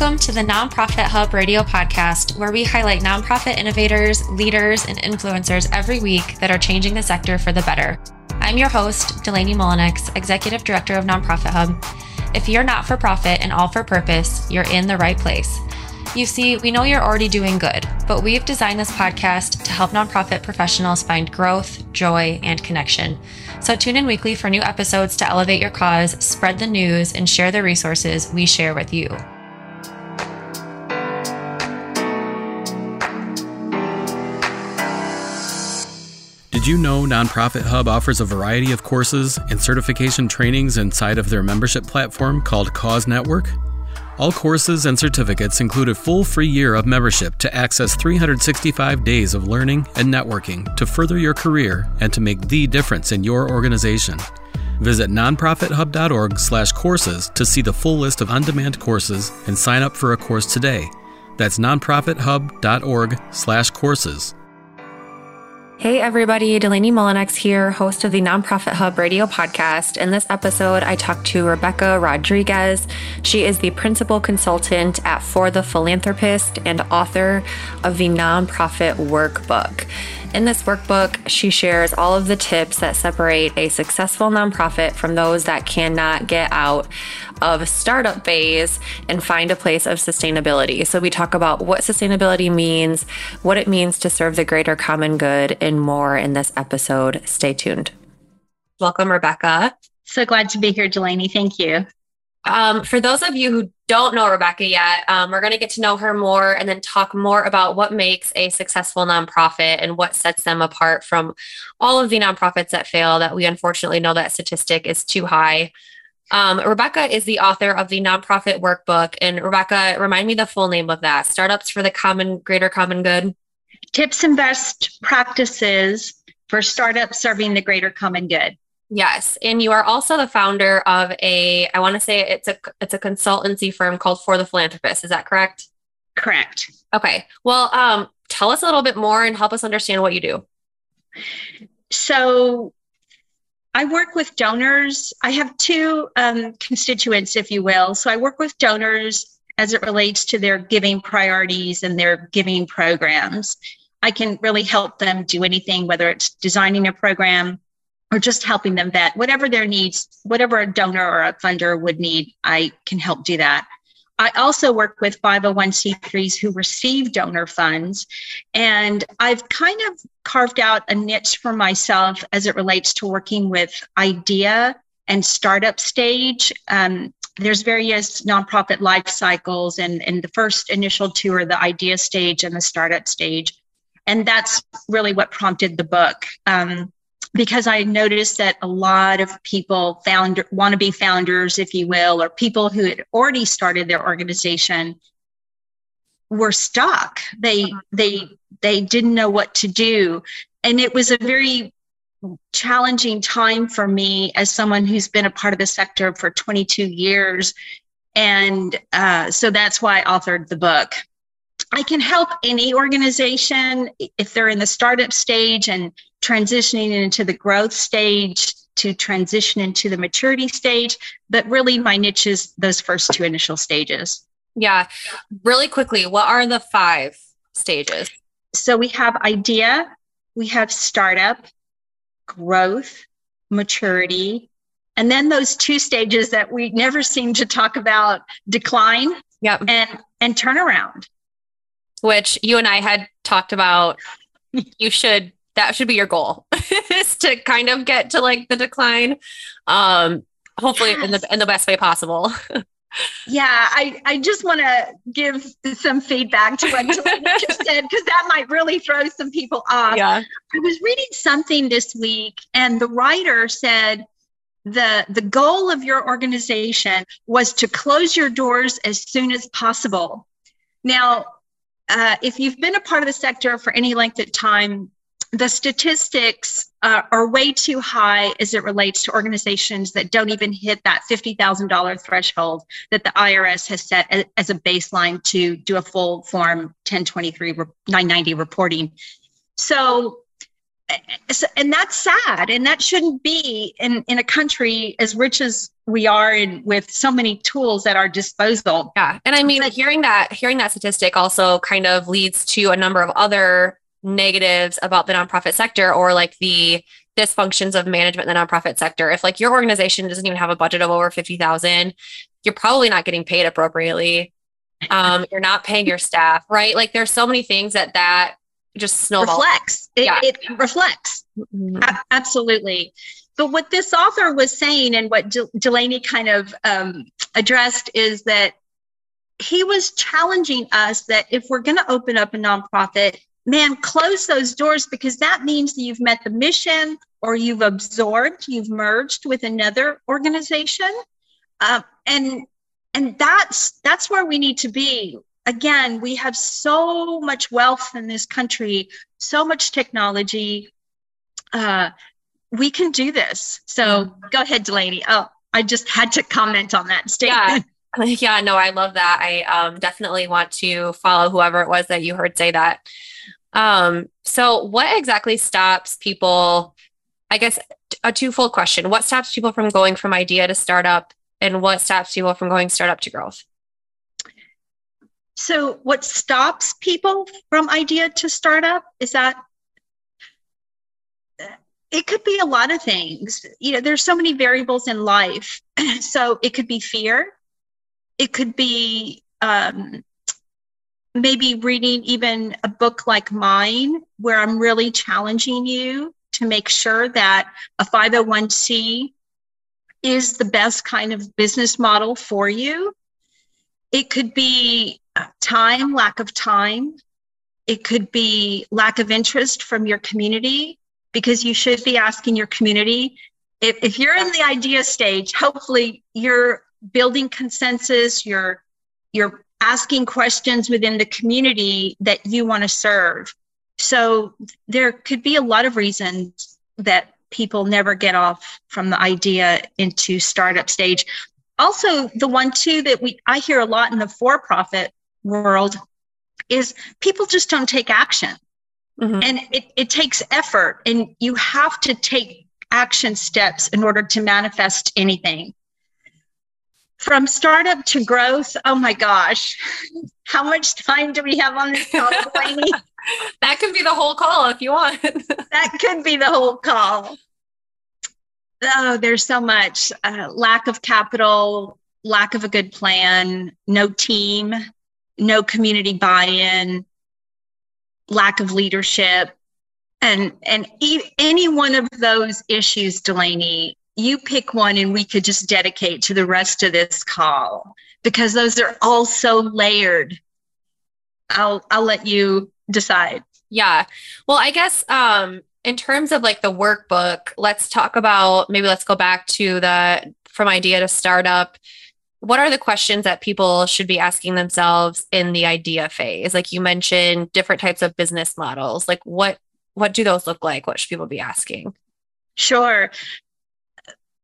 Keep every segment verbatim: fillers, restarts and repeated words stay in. Welcome to the Nonprofit Hub Radio Podcast, where we highlight nonprofit innovators, leaders, and influencers every week that are changing the sector for the better. I'm your host, Delaney Mullenix, Executive Director of Nonprofit Hub. If you're not-for-profit and all-for-purpose, you're in the right place. You see, we know you're already doing good, but we've designed this podcast to help nonprofit professionals find growth, joy, and connection. So tune in weekly for new episodes to elevate your cause, spread the news, and share the resources we share with you. Did you know Nonprofit Hub offers a variety of courses and certification trainings inside of their membership platform called Cause Network? All courses and certificates include a full free year of membership to access three hundred sixty-five days of learning and networking to further your career and to make the difference in your organization. Visit nonprofit hub dot org slash courses to see the full list of on-demand courses and sign up for a course today. That's nonprofit hub dot org slash courses. Hey everybody, Delaney Mullenix here, host of the Nonprofit Hub Radio Podcast. In this episode, I talked to Rebecca Rodriguez. She is the principal consultant at For the Philanthropist and author of The Nonprofit Workbook. In this workbook, she shares all of the tips that separate a successful nonprofit from those that cannot get out of startup phase and find a place of sustainability. So we talk about what sustainability means, what it means to serve the greater common good, and more in this episode. Stay tuned. Welcome, Rebecca. So glad to be here, Delaney. Thank you. Um, for those of you who don't know Rebecca yet, um, we're going to get to know her more and then talk more about what makes a successful nonprofit and what sets them apart from all of the nonprofits that fail that we unfortunately know that statistic is too high. Um, Rebecca is the author of the Nonprofit Workbook. And Rebecca, remind me the full name of that. Startups for the common, greater common good. Tips and best practices for startups serving the greater common good. Yes. And you are also the founder of a, I want to say it's a, it's a consultancy firm called For the Philanthropist. Is that correct? Correct. Okay. Well, um, tell us a little bit more and help us understand what you do. So I work with donors. I have two um, constituents, if you will. So I work with donors as it relates to their giving priorities and their giving programs. I can really help them do anything, whether it's designing a program, or just helping them vet whatever their needs, whatever a donor or a funder would need, I can help do that. I also work with five oh one c threes who receive donor funds. And I've kind of carved out a niche for myself as it relates to working with idea and startup stage. Um, there's various nonprofit life cycles, and, and the first initial two are the idea stage and the startup stage. And that's really what prompted the book. Um, Because I noticed that a lot of people founder, wannabe founders, if you will, or people who had already started their organization were stuck. They they they didn't know what to do. And it was a very challenging time for me as someone who's been a part of the sector for twenty-two years. And uh, so that's why I authored the book. I can help any organization if they're in the startup stage and transitioning into the growth stage to transition into the maturity stage. But really my niche is those first two initial stages. Yeah. Really quickly, what are the five stages? So we have idea, we have startup, growth, maturity, and then those two stages that we never seem to talk about, decline yep. and, and turnaround. Which you and I had talked about, you should, that should be your goal is to kind of get to like the decline, um, hopefully yes. in the in the best way possible. yeah, I, I just want to give some feedback to what Delaney just said, because that might really throw some people off. Yeah. I was reading something this week and the writer said, The the goal of your organization was to close your doors as soon as possible. Now, Uh, if you've been a part of the sector for any length of time, the statistics uh, are way too high as it relates to organizations that don't even hit that fifty thousand dollars threshold that the I R S has set as a baseline to do a full form ten twenty-three nine ninety reporting. So and that's sad, and that shouldn't be in, in a country as rich as we are and with so many tools at our disposal. Yeah. And I mean, but hearing that, hearing that statistic also kind of leads to a number of other negatives about the nonprofit sector, or like the dysfunctions of management in the nonprofit sector. If like your organization doesn't even have a budget of over fifty thousand, you're probably not getting paid appropriately. Um, you're not paying your staff, right? Like there's so many things that that just snowballs. Reflects. It, yeah. it reflects. Mm-hmm. A- absolutely. But what this author was saying, and what De- Delaney kind of um, addressed, is that he was challenging us that if we're going to open up a nonprofit, man, close those doors, because that means that you've met the mission, or you've absorbed, you've merged with another organization. Um, and and that's that's where we need to be. Again, we have so much wealth in this country, so much technology. Uh, we can do this. So go ahead, Delaney. Oh, I just had to comment on that statement. Yeah, yeah no, I love that. I um, definitely want to follow whoever it was that you heard say that. Um, so what exactly stops people, I guess a twofold question. What stops people from going from idea to startup, and what stops people from going startup to growth? So what stops people from idea to startup is that it could be a lot of things. You know, there's so many variables in life. So it could be fear. It could be um, maybe reading even a book like mine, where I'm really challenging you to make sure that a five oh one c is the best kind of business model for you. It could be time, lack of time. It could be lack of interest from your community, because you should be asking your community. If, if you're in the idea stage, hopefully you're building consensus, you're, you're asking questions within the community that you want to serve. So there could be a lot of reasons that people never get off from the idea into startup stage. Also, the one too that we I hear a lot in the for-profit world is people just don't take action. Mm-hmm. And it, it takes effort, and you have to take action steps in order to manifest anything. From startup to growth, oh my gosh, how much time do we have on this call, Delaney? That could be the whole call if you want. That could be the whole call. Oh, there's so much. Uh, lack of capital, lack of a good plan, no team, no community buy-in, lack of leadership. And, and e- any one of those issues, Delaney, you pick one and we could just dedicate to the rest of this call, because those are all so layered. I'll, I'll let you decide. Yeah. Well, I guess, um, in terms of like the workbook, let's talk about, maybe let's go back to the, from idea to startup. What are the questions that people should be asking themselves in the idea phase? Like you mentioned different types of business models. Like what, what do those look like? What should people be asking? Sure.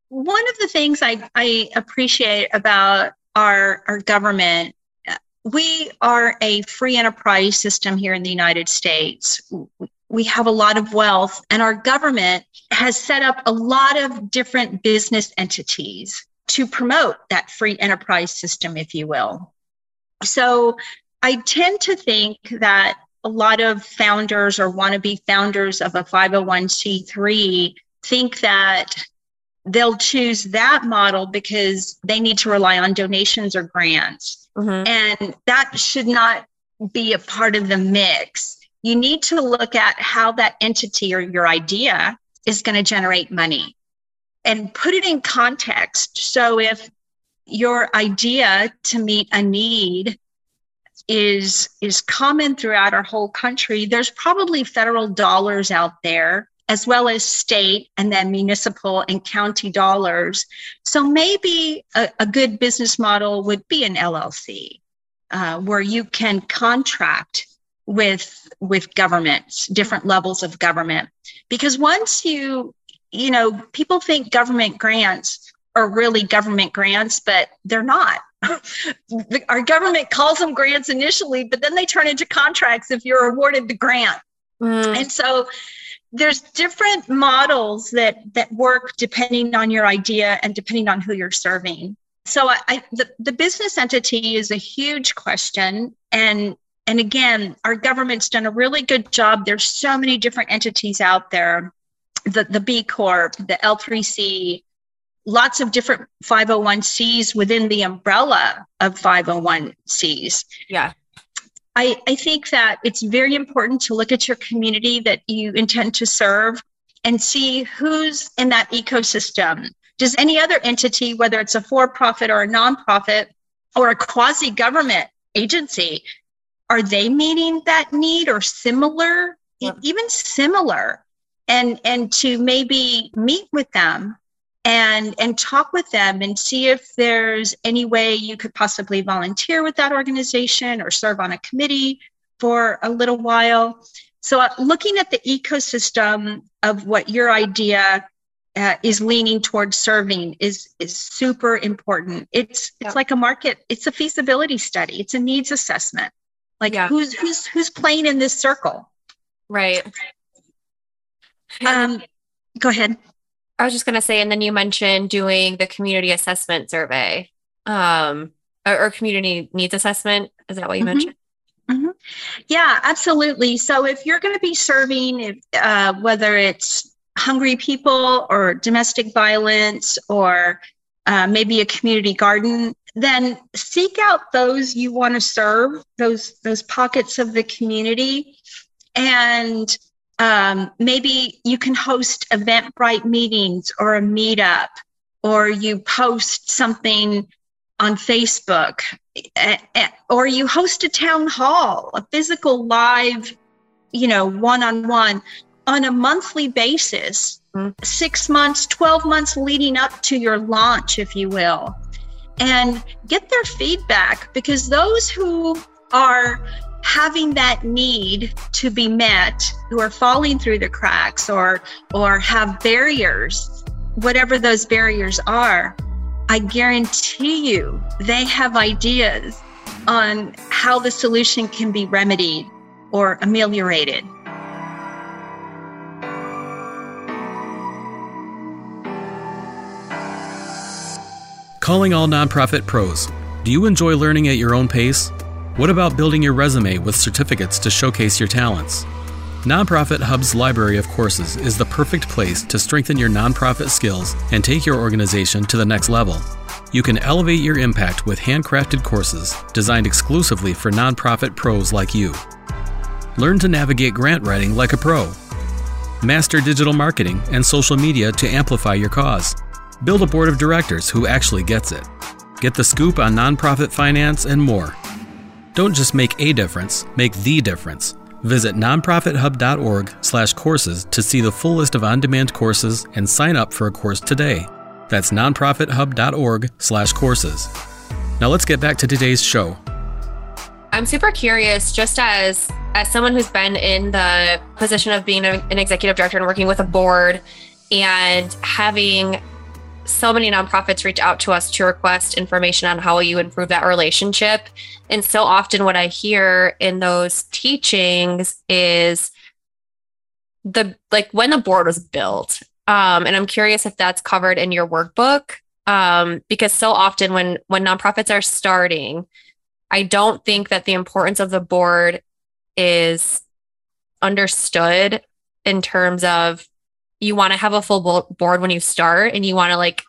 One of the things I, I appreciate about our, our government, we are a free enterprise system here in the United States. We have a lot of wealth, and our government has set up a lot of different business entities to promote that free enterprise system, if you will. So I tend to think that a lot of founders or wannabe founders of a five oh one c three think that they'll choose that model because they need to rely on donations or grants. Mm-hmm. And that should not be a part of the mix. You need to look at how that entity or your idea is going to generate money and put it in context. So if your idea to meet a need is, is common throughout our whole country, there's probably federal dollars out there, as well as state and then municipal and county dollars. So maybe a, a good business model would be an L L C, uh, where you can contract with with governments, different levels of government. Because once you, you know, people think government grants are really government grants, but they're not. Our government calls them grants initially, but then they turn into contracts if you're awarded the grant. Mm. And so there's different models that that work depending on your idea and depending on who you're serving. So I, I the, the business entity is a huge question. And and again, our government's done a really good job. There's so many different entities out there, the, the B Corp, the L three C, lots of different five oh one C's within the umbrella of five oh one C's. Yeah. I, I think that it's very important to look at your community that you intend to serve and see who's in that ecosystem. Does any other entity, whether it's a for-profit or a nonprofit or a quasi-government agency, are they meeting that need or similar, yeah. even similar, and, and to maybe meet with them and and talk with them and see if there's any way you could possibly volunteer with that organization or serve on a committee for a little while. So uh, looking at the ecosystem of what your idea uh, is leaning towards serving is, is super important. It's it's yeah. like a market, it's a feasibility study, it's a needs assessment. Like yeah. who's who's who's playing in this circle? Right. Um, go ahead. I was just going to say, and then you mentioned doing the community assessment survey, um, or, or community needs assessment. Is that what you mm-hmm. mentioned? Mm-hmm. Yeah, absolutely. So if you're going to be serving, if, uh, whether it's hungry people or domestic violence or uh, maybe a community garden, then seek out those you want to serve, those those pockets of the community, and Um, maybe you can host Eventbrite meetings or a meetup, or you post something on Facebook, or you host a town hall, a physical live, you know, one-on-one on a monthly basis, mm-hmm. six months, twelve months leading up to your launch, if you will, and get their feedback, because those who are having that need to be met, who are falling through the cracks or or have barriers, whatever those barriers are, I guarantee you they have ideas on how the solution can be remedied or ameliorated. Calling all nonprofit pros. Do you enjoy learning at your own pace? What about building your resume with certificates to showcase your talents? Nonprofit Hub's library of courses is the perfect place to strengthen your nonprofit skills and take your organization to the next level. You can elevate your impact with handcrafted courses designed exclusively for nonprofit pros like you. Learn to navigate grant writing like a pro. Master digital marketing and social media to amplify your cause. Build a board of directors who actually gets it. Get the scoop on nonprofit finance and more. Don't just make a difference, make the difference. Visit nonprofit hub dot org slash courses to see the full list of on-demand courses and sign up for a course today. That's nonprofit hub dot org slash courses. Now let's get back to today's show. I'm super curious, just as, as someone who's been in the position of being a, an executive director and working with a board and having so many nonprofits reach out to us to request information on how you improve that relationship. And so often what I hear in those teachings is the, like, when the board was built. Um, and I'm curious if that's covered in your workbook. Um, because so often when, when nonprofits are starting, I don't think that the importance of the board is understood in terms of, you want to have a full board when you start, and you want to like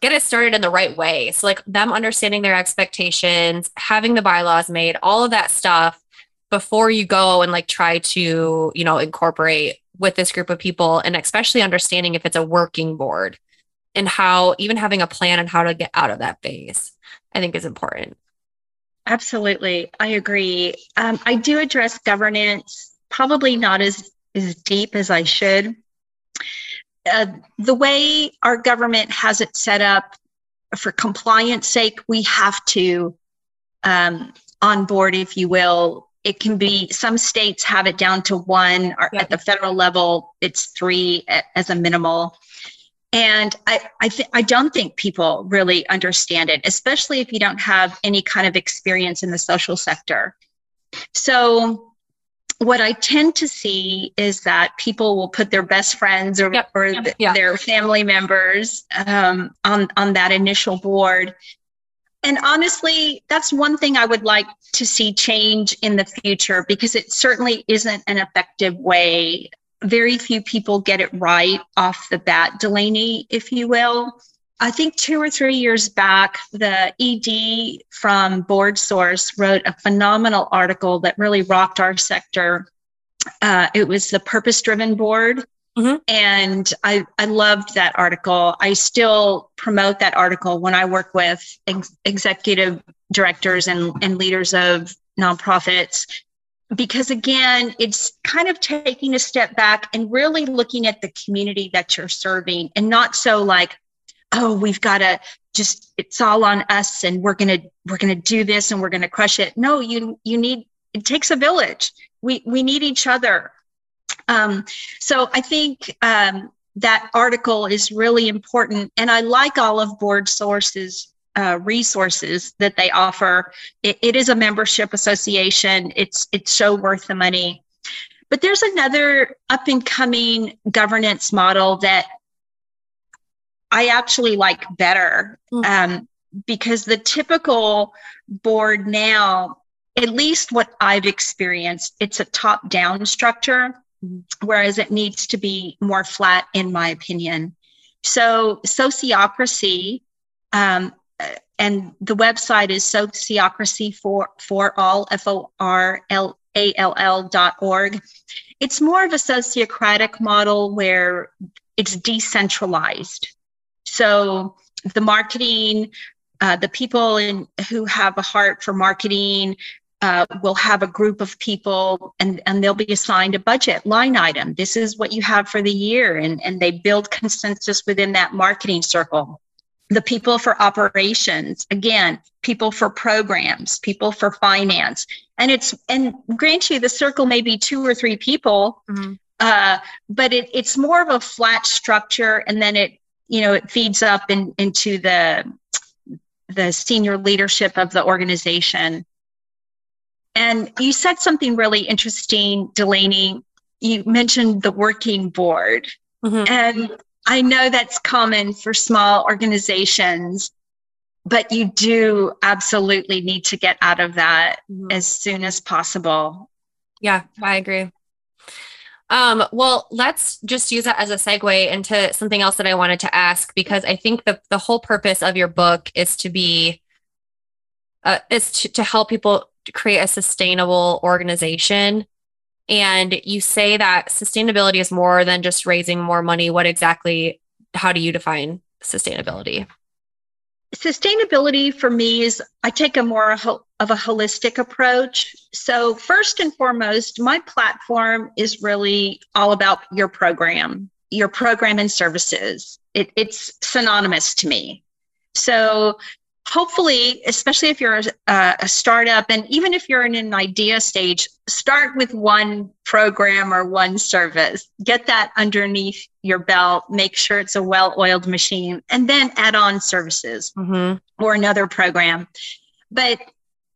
get it started in the right way. So like them understanding their expectations, having the bylaws made, all of that stuff before you go and like try to, you know, incorporate with this group of people, and especially understanding if it's a working board and how even having a plan on how to get out of that phase, I think is important. Absolutely. I agree. Um, I do address governance, probably not as, as deep as I should. Uh, the way our government has it set up, for compliance sake, we have to um, onboard, if you will. It can be, some states have it down to one, or yeah. at the federal level, it's three as a minimal. And I, I, th- I don't think people really understand it, especially if you don't have any kind of experience in the social sector. So what I tend to see is that people will put their best friends or, yep, or yep, th- yeah. their family members um, on, on that initial board. And honestly, that's one thing I would like to see change in the future, because it certainly isn't an effective way. Very few people get it right off the bat, Delaney, if you will. I think two or three years back, the E D from BoardSource wrote a phenomenal article that really rocked our sector. Uh, it was the purpose-driven board. Mm-hmm. And I, I loved that article. I still promote that article when I work with ex- executive directors and, and leaders of nonprofits, because again, it's kind of taking a step back and really looking at the community that you're serving, and not so like, oh, we've got to just, it's all on us and we're going to, we're going to do this and we're going to crush it. No, you, you need, it takes a village. We, we need each other. Um, so I think um, that article is really important. And I like all of BoardSource's uh, resources that they offer. It, it is a membership association. It's, it's so worth the money. But there's another up and coming governance model that I actually like better, um, because the typical board now, at least what I've experienced, it's a top-down structure, whereas it needs to be more flat, in my opinion. So Sociocracy, um, and the website is sociocracy for all dot org. It's more of a sociocratic model where it's decentralized. So the marketing, uh, the people in, who have a heart for marketing uh, will have a group of people, and, and they'll be assigned a budget line item. This is what you have for the year, and, and they build consensus within that marketing circle. The people for operations, again, people for programs, people for finance. And it's, and grant you, the circle may be two or three people, mm-hmm. uh, but it, it's more of a flat structure, and then it, you know, it feeds up in, into the the senior leadership of the organization. And you said something really interesting, Delaney. You mentioned the working board. Mm-hmm. And I know that's common for small organizations, but you do absolutely need to get out of that mm-hmm. as soon as possible. Yeah, I agree. Um, well, let's just use that as a segue into something else that I wanted to ask, because I think the, the whole purpose of your book is to be, uh, is to, to help people create a sustainable organization. And you say that sustainability is more than just raising more money. What exactly, how do you define sustainability? Sustainability for me is, I take a more ho- of a holistic approach. So first and foremost, my platform is really all about your program, your program and services. It, it's synonymous to me. So hopefully, especially if you're a, a startup, and even if you're in an idea stage, start with one program or one service. Get that underneath your belt. Make sure it's a well-oiled machine, and then add on services mm-hmm. or another program. But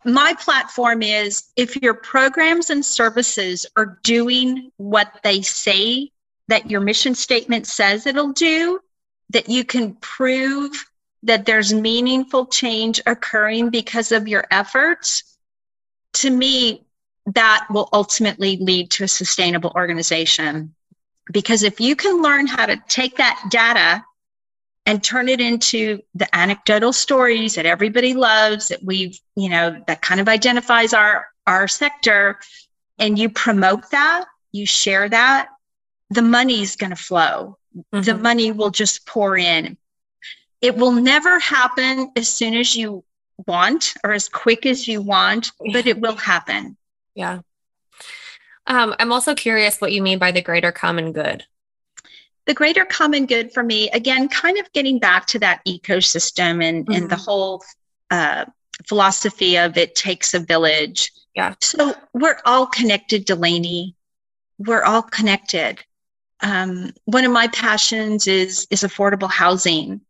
my platform is, if your programs and services are doing what they say that your mission statement says it'll do, that you can prove that there's meaningful change occurring because of your efforts, to me, that will ultimately lead to a sustainable organization. Because if you can learn how to take that data and turn it into the anecdotal stories that everybody loves, that we've, you know, that kind of identifies our, our sector, and you promote that, you share that, the money's going to flow. Mm-hmm. The money will just pour in. It will never happen as soon as you want or as quick as you want, but it will happen. Yeah. Um, I'm also curious what you mean by the greater common good. The greater common good for me, again, kind of getting back to that ecosystem and, mm-hmm. and the whole uh, philosophy of it takes a village. Yeah. So we're all connected, Delaney. We're all connected. Um, one of my passions is, is affordable housing.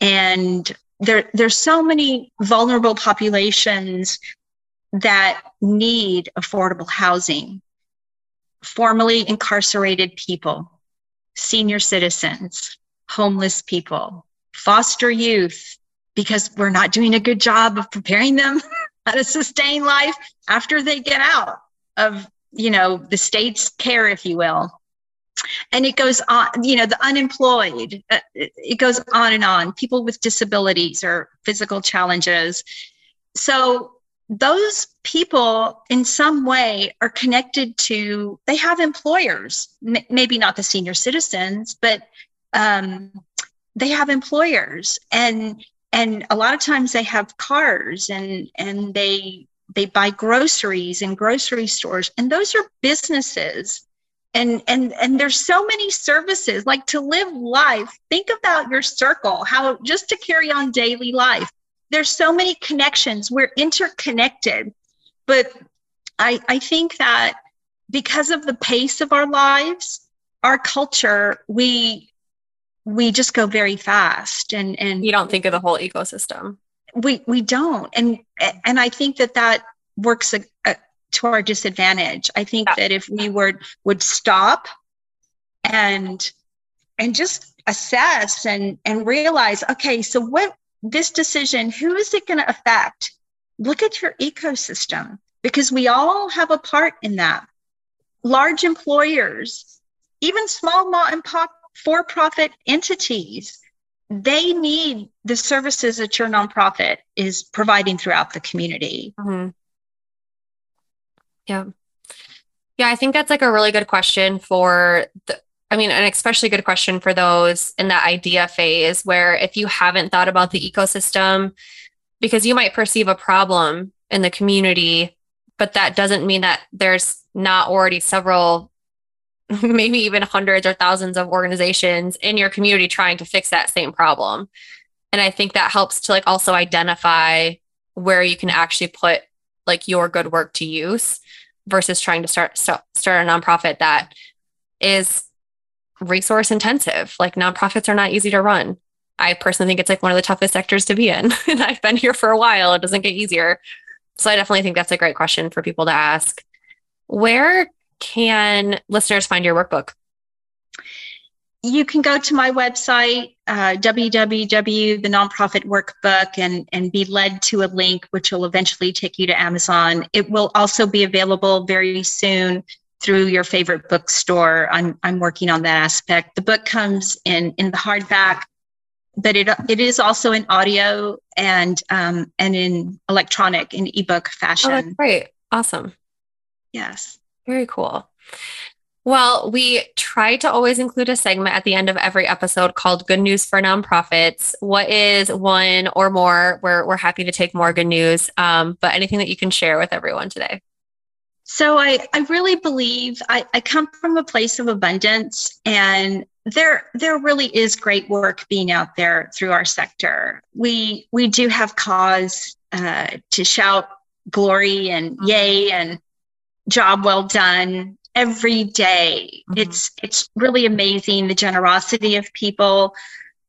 And there, there's so many vulnerable populations that need affordable housing. formerly incarcerated people, senior citizens, homeless people, foster youth, because we're not doing a good job of preparing them how to sustain life after they get out of, you know, the state's care, if you will. And it goes on, you know, the unemployed, uh, it goes on and on, people with disabilities or physical challenges. So those people in some way are connected to, they have employers, M- maybe not the senior citizens, but um, they have employers, and and a lot of times they have cars, and and they they buy groceries in grocery stores, and those are businesses. And and and there's so many services, like to live life. Think about your circle, how just to carry on daily life. There's so many connections. We're interconnected. But I, I think that because of the pace of our lives, our culture, we we just go very fast. And, and you don't think of the whole ecosystem. We we don't. And and I think that that works a, a, to our disadvantage. I think yeah. that if we were would stop and and just assess and and realize, okay, so what this decision, who is it going to affect? Look at your ecosystem, because we all have a part in that. Large employers, even small mom and pop for-profit entities, they need the services that your nonprofit is providing throughout the community. Mm-hmm. Yeah. Yeah. I think that's like a really good question for the, I mean, an especially good question for those in that idea phase, where if you haven't thought about the ecosystem, because you might perceive a problem in the community, but that doesn't mean that there's not already several, maybe even hundreds or thousands of organizations in your community trying to fix that same problem. And I think that helps to like also identify where you can actually put like your good work to use versus trying to start start a nonprofit that is resource intensive. Like nonprofits are not easy to run. I personally think it's like one of the toughest sectors to be in. And I've been here for a while. It doesn't get easier. So I definitely think that's a great question for people to ask. Where can listeners find your workbook? You can go to my website, uh, www, the nonprofit workbook, and, and be led to a link, which will eventually take you to Amazon. It will also be available very soon through your favorite bookstore. I'm I'm working on that aspect. The book comes in, in the hardback, but it it is also in audio and um and in electronic, in ebook fashion. Oh, that's great. Awesome. Yes. Very cool. Well, we try to always include a segment at the end of every episode called Good News for Nonprofits. What is one or more? We're, we're happy to take more good news, um, but anything that you can share with everyone today. So I, I really believe I, I come from a place of abundance, and there there really is great work being out there through our sector. We, we do have cause uh, to shout glory and yay and job well done. Every day, mm-hmm. it's it's really amazing, the generosity of people,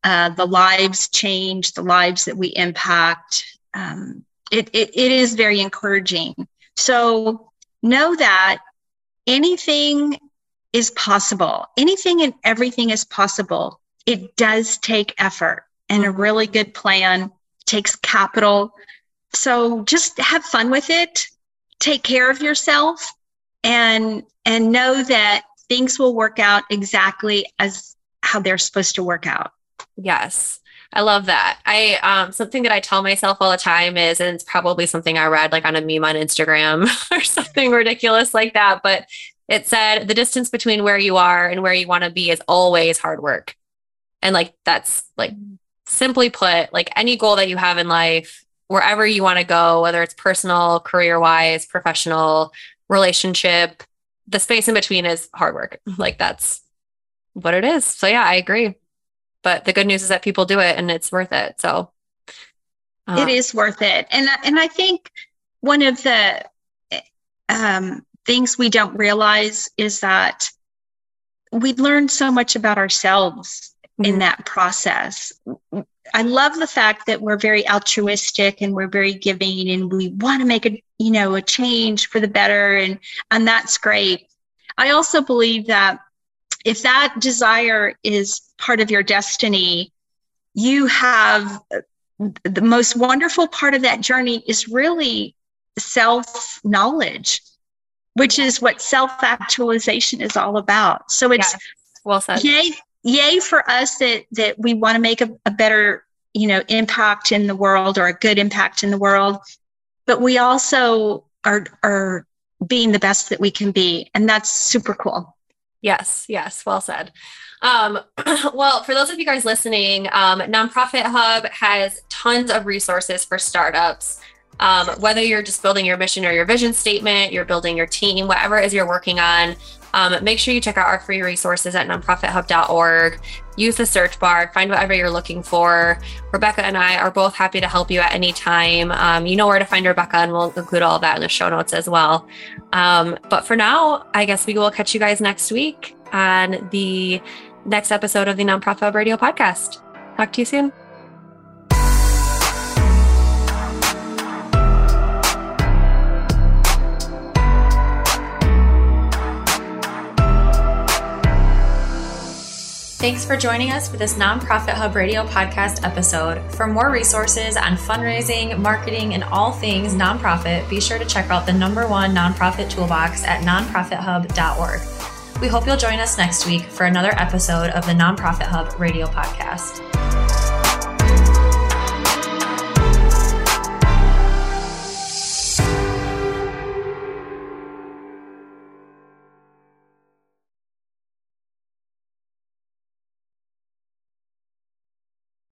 uh, the lives change, the lives that we impact. Um, it, it it is very encouraging. So know that anything is possible. Anything and everything is possible. It does take effort, and a really good plan takes capital. So just have fun with it. Take care of yourself. And and know that things will work out exactly as how they're supposed to work out. Yes, I love that. I um, something that I tell myself all the time is, and it's probably something I read like on a meme on Instagram or something ridiculous like that, but it said the distance between where you are and where you want to be is always hard work. And like that's like simply put, like any goal that you have in life, wherever you want to go, whether it's personal, career-wise, professional, relationship, the space in between is hard work. Like that's what it is. So yeah, I agree. But the good news is that people do it, and it's worth it. So uh. It is worth it. And, and I think one of the um, things we don't realize is that we learn so much about ourselves mm-hmm. in that process. I love the fact that we're very altruistic and we're very giving, and we want to make a, you know, a change for the better. And, and that's great. I also believe that if that desire is part of your destiny, you have the most wonderful part of that journey is really self-knowledge, which is what self-actualization is all about. So it's yeah, well said. Yay, yay for us that that we want to make a, a better, you know, impact in the world, or a good impact in the world. But we also are are being the best that we can be, and that's super cool. Yes, yes, well said. Um, well, for those of you guys listening, um, Nonprofit Hub has tons of resources for startups. Um, whether you're just building your mission or your vision statement, you're building your team, whatever it is you're working on, um, make sure you check out our free resources at nonprofit hub dot org. Use the search bar, find whatever you're looking for. Rebecca and I are both happy to help you at any time. Um, you know where to find Rebecca, and we'll include all that in the show notes as well. Um, but for now, I guess we will catch you guys next week on the next episode of the Nonprofit Hub Radio Podcast. Talk to you soon. Thanks for joining us for this Nonprofit Hub Radio Podcast episode. For more resources on fundraising, marketing, and all things nonprofit, be sure to check out the number one nonprofit toolbox at nonprofit hub dot org. We hope you'll join us next week for another episode of the Nonprofit Hub Radio Podcast.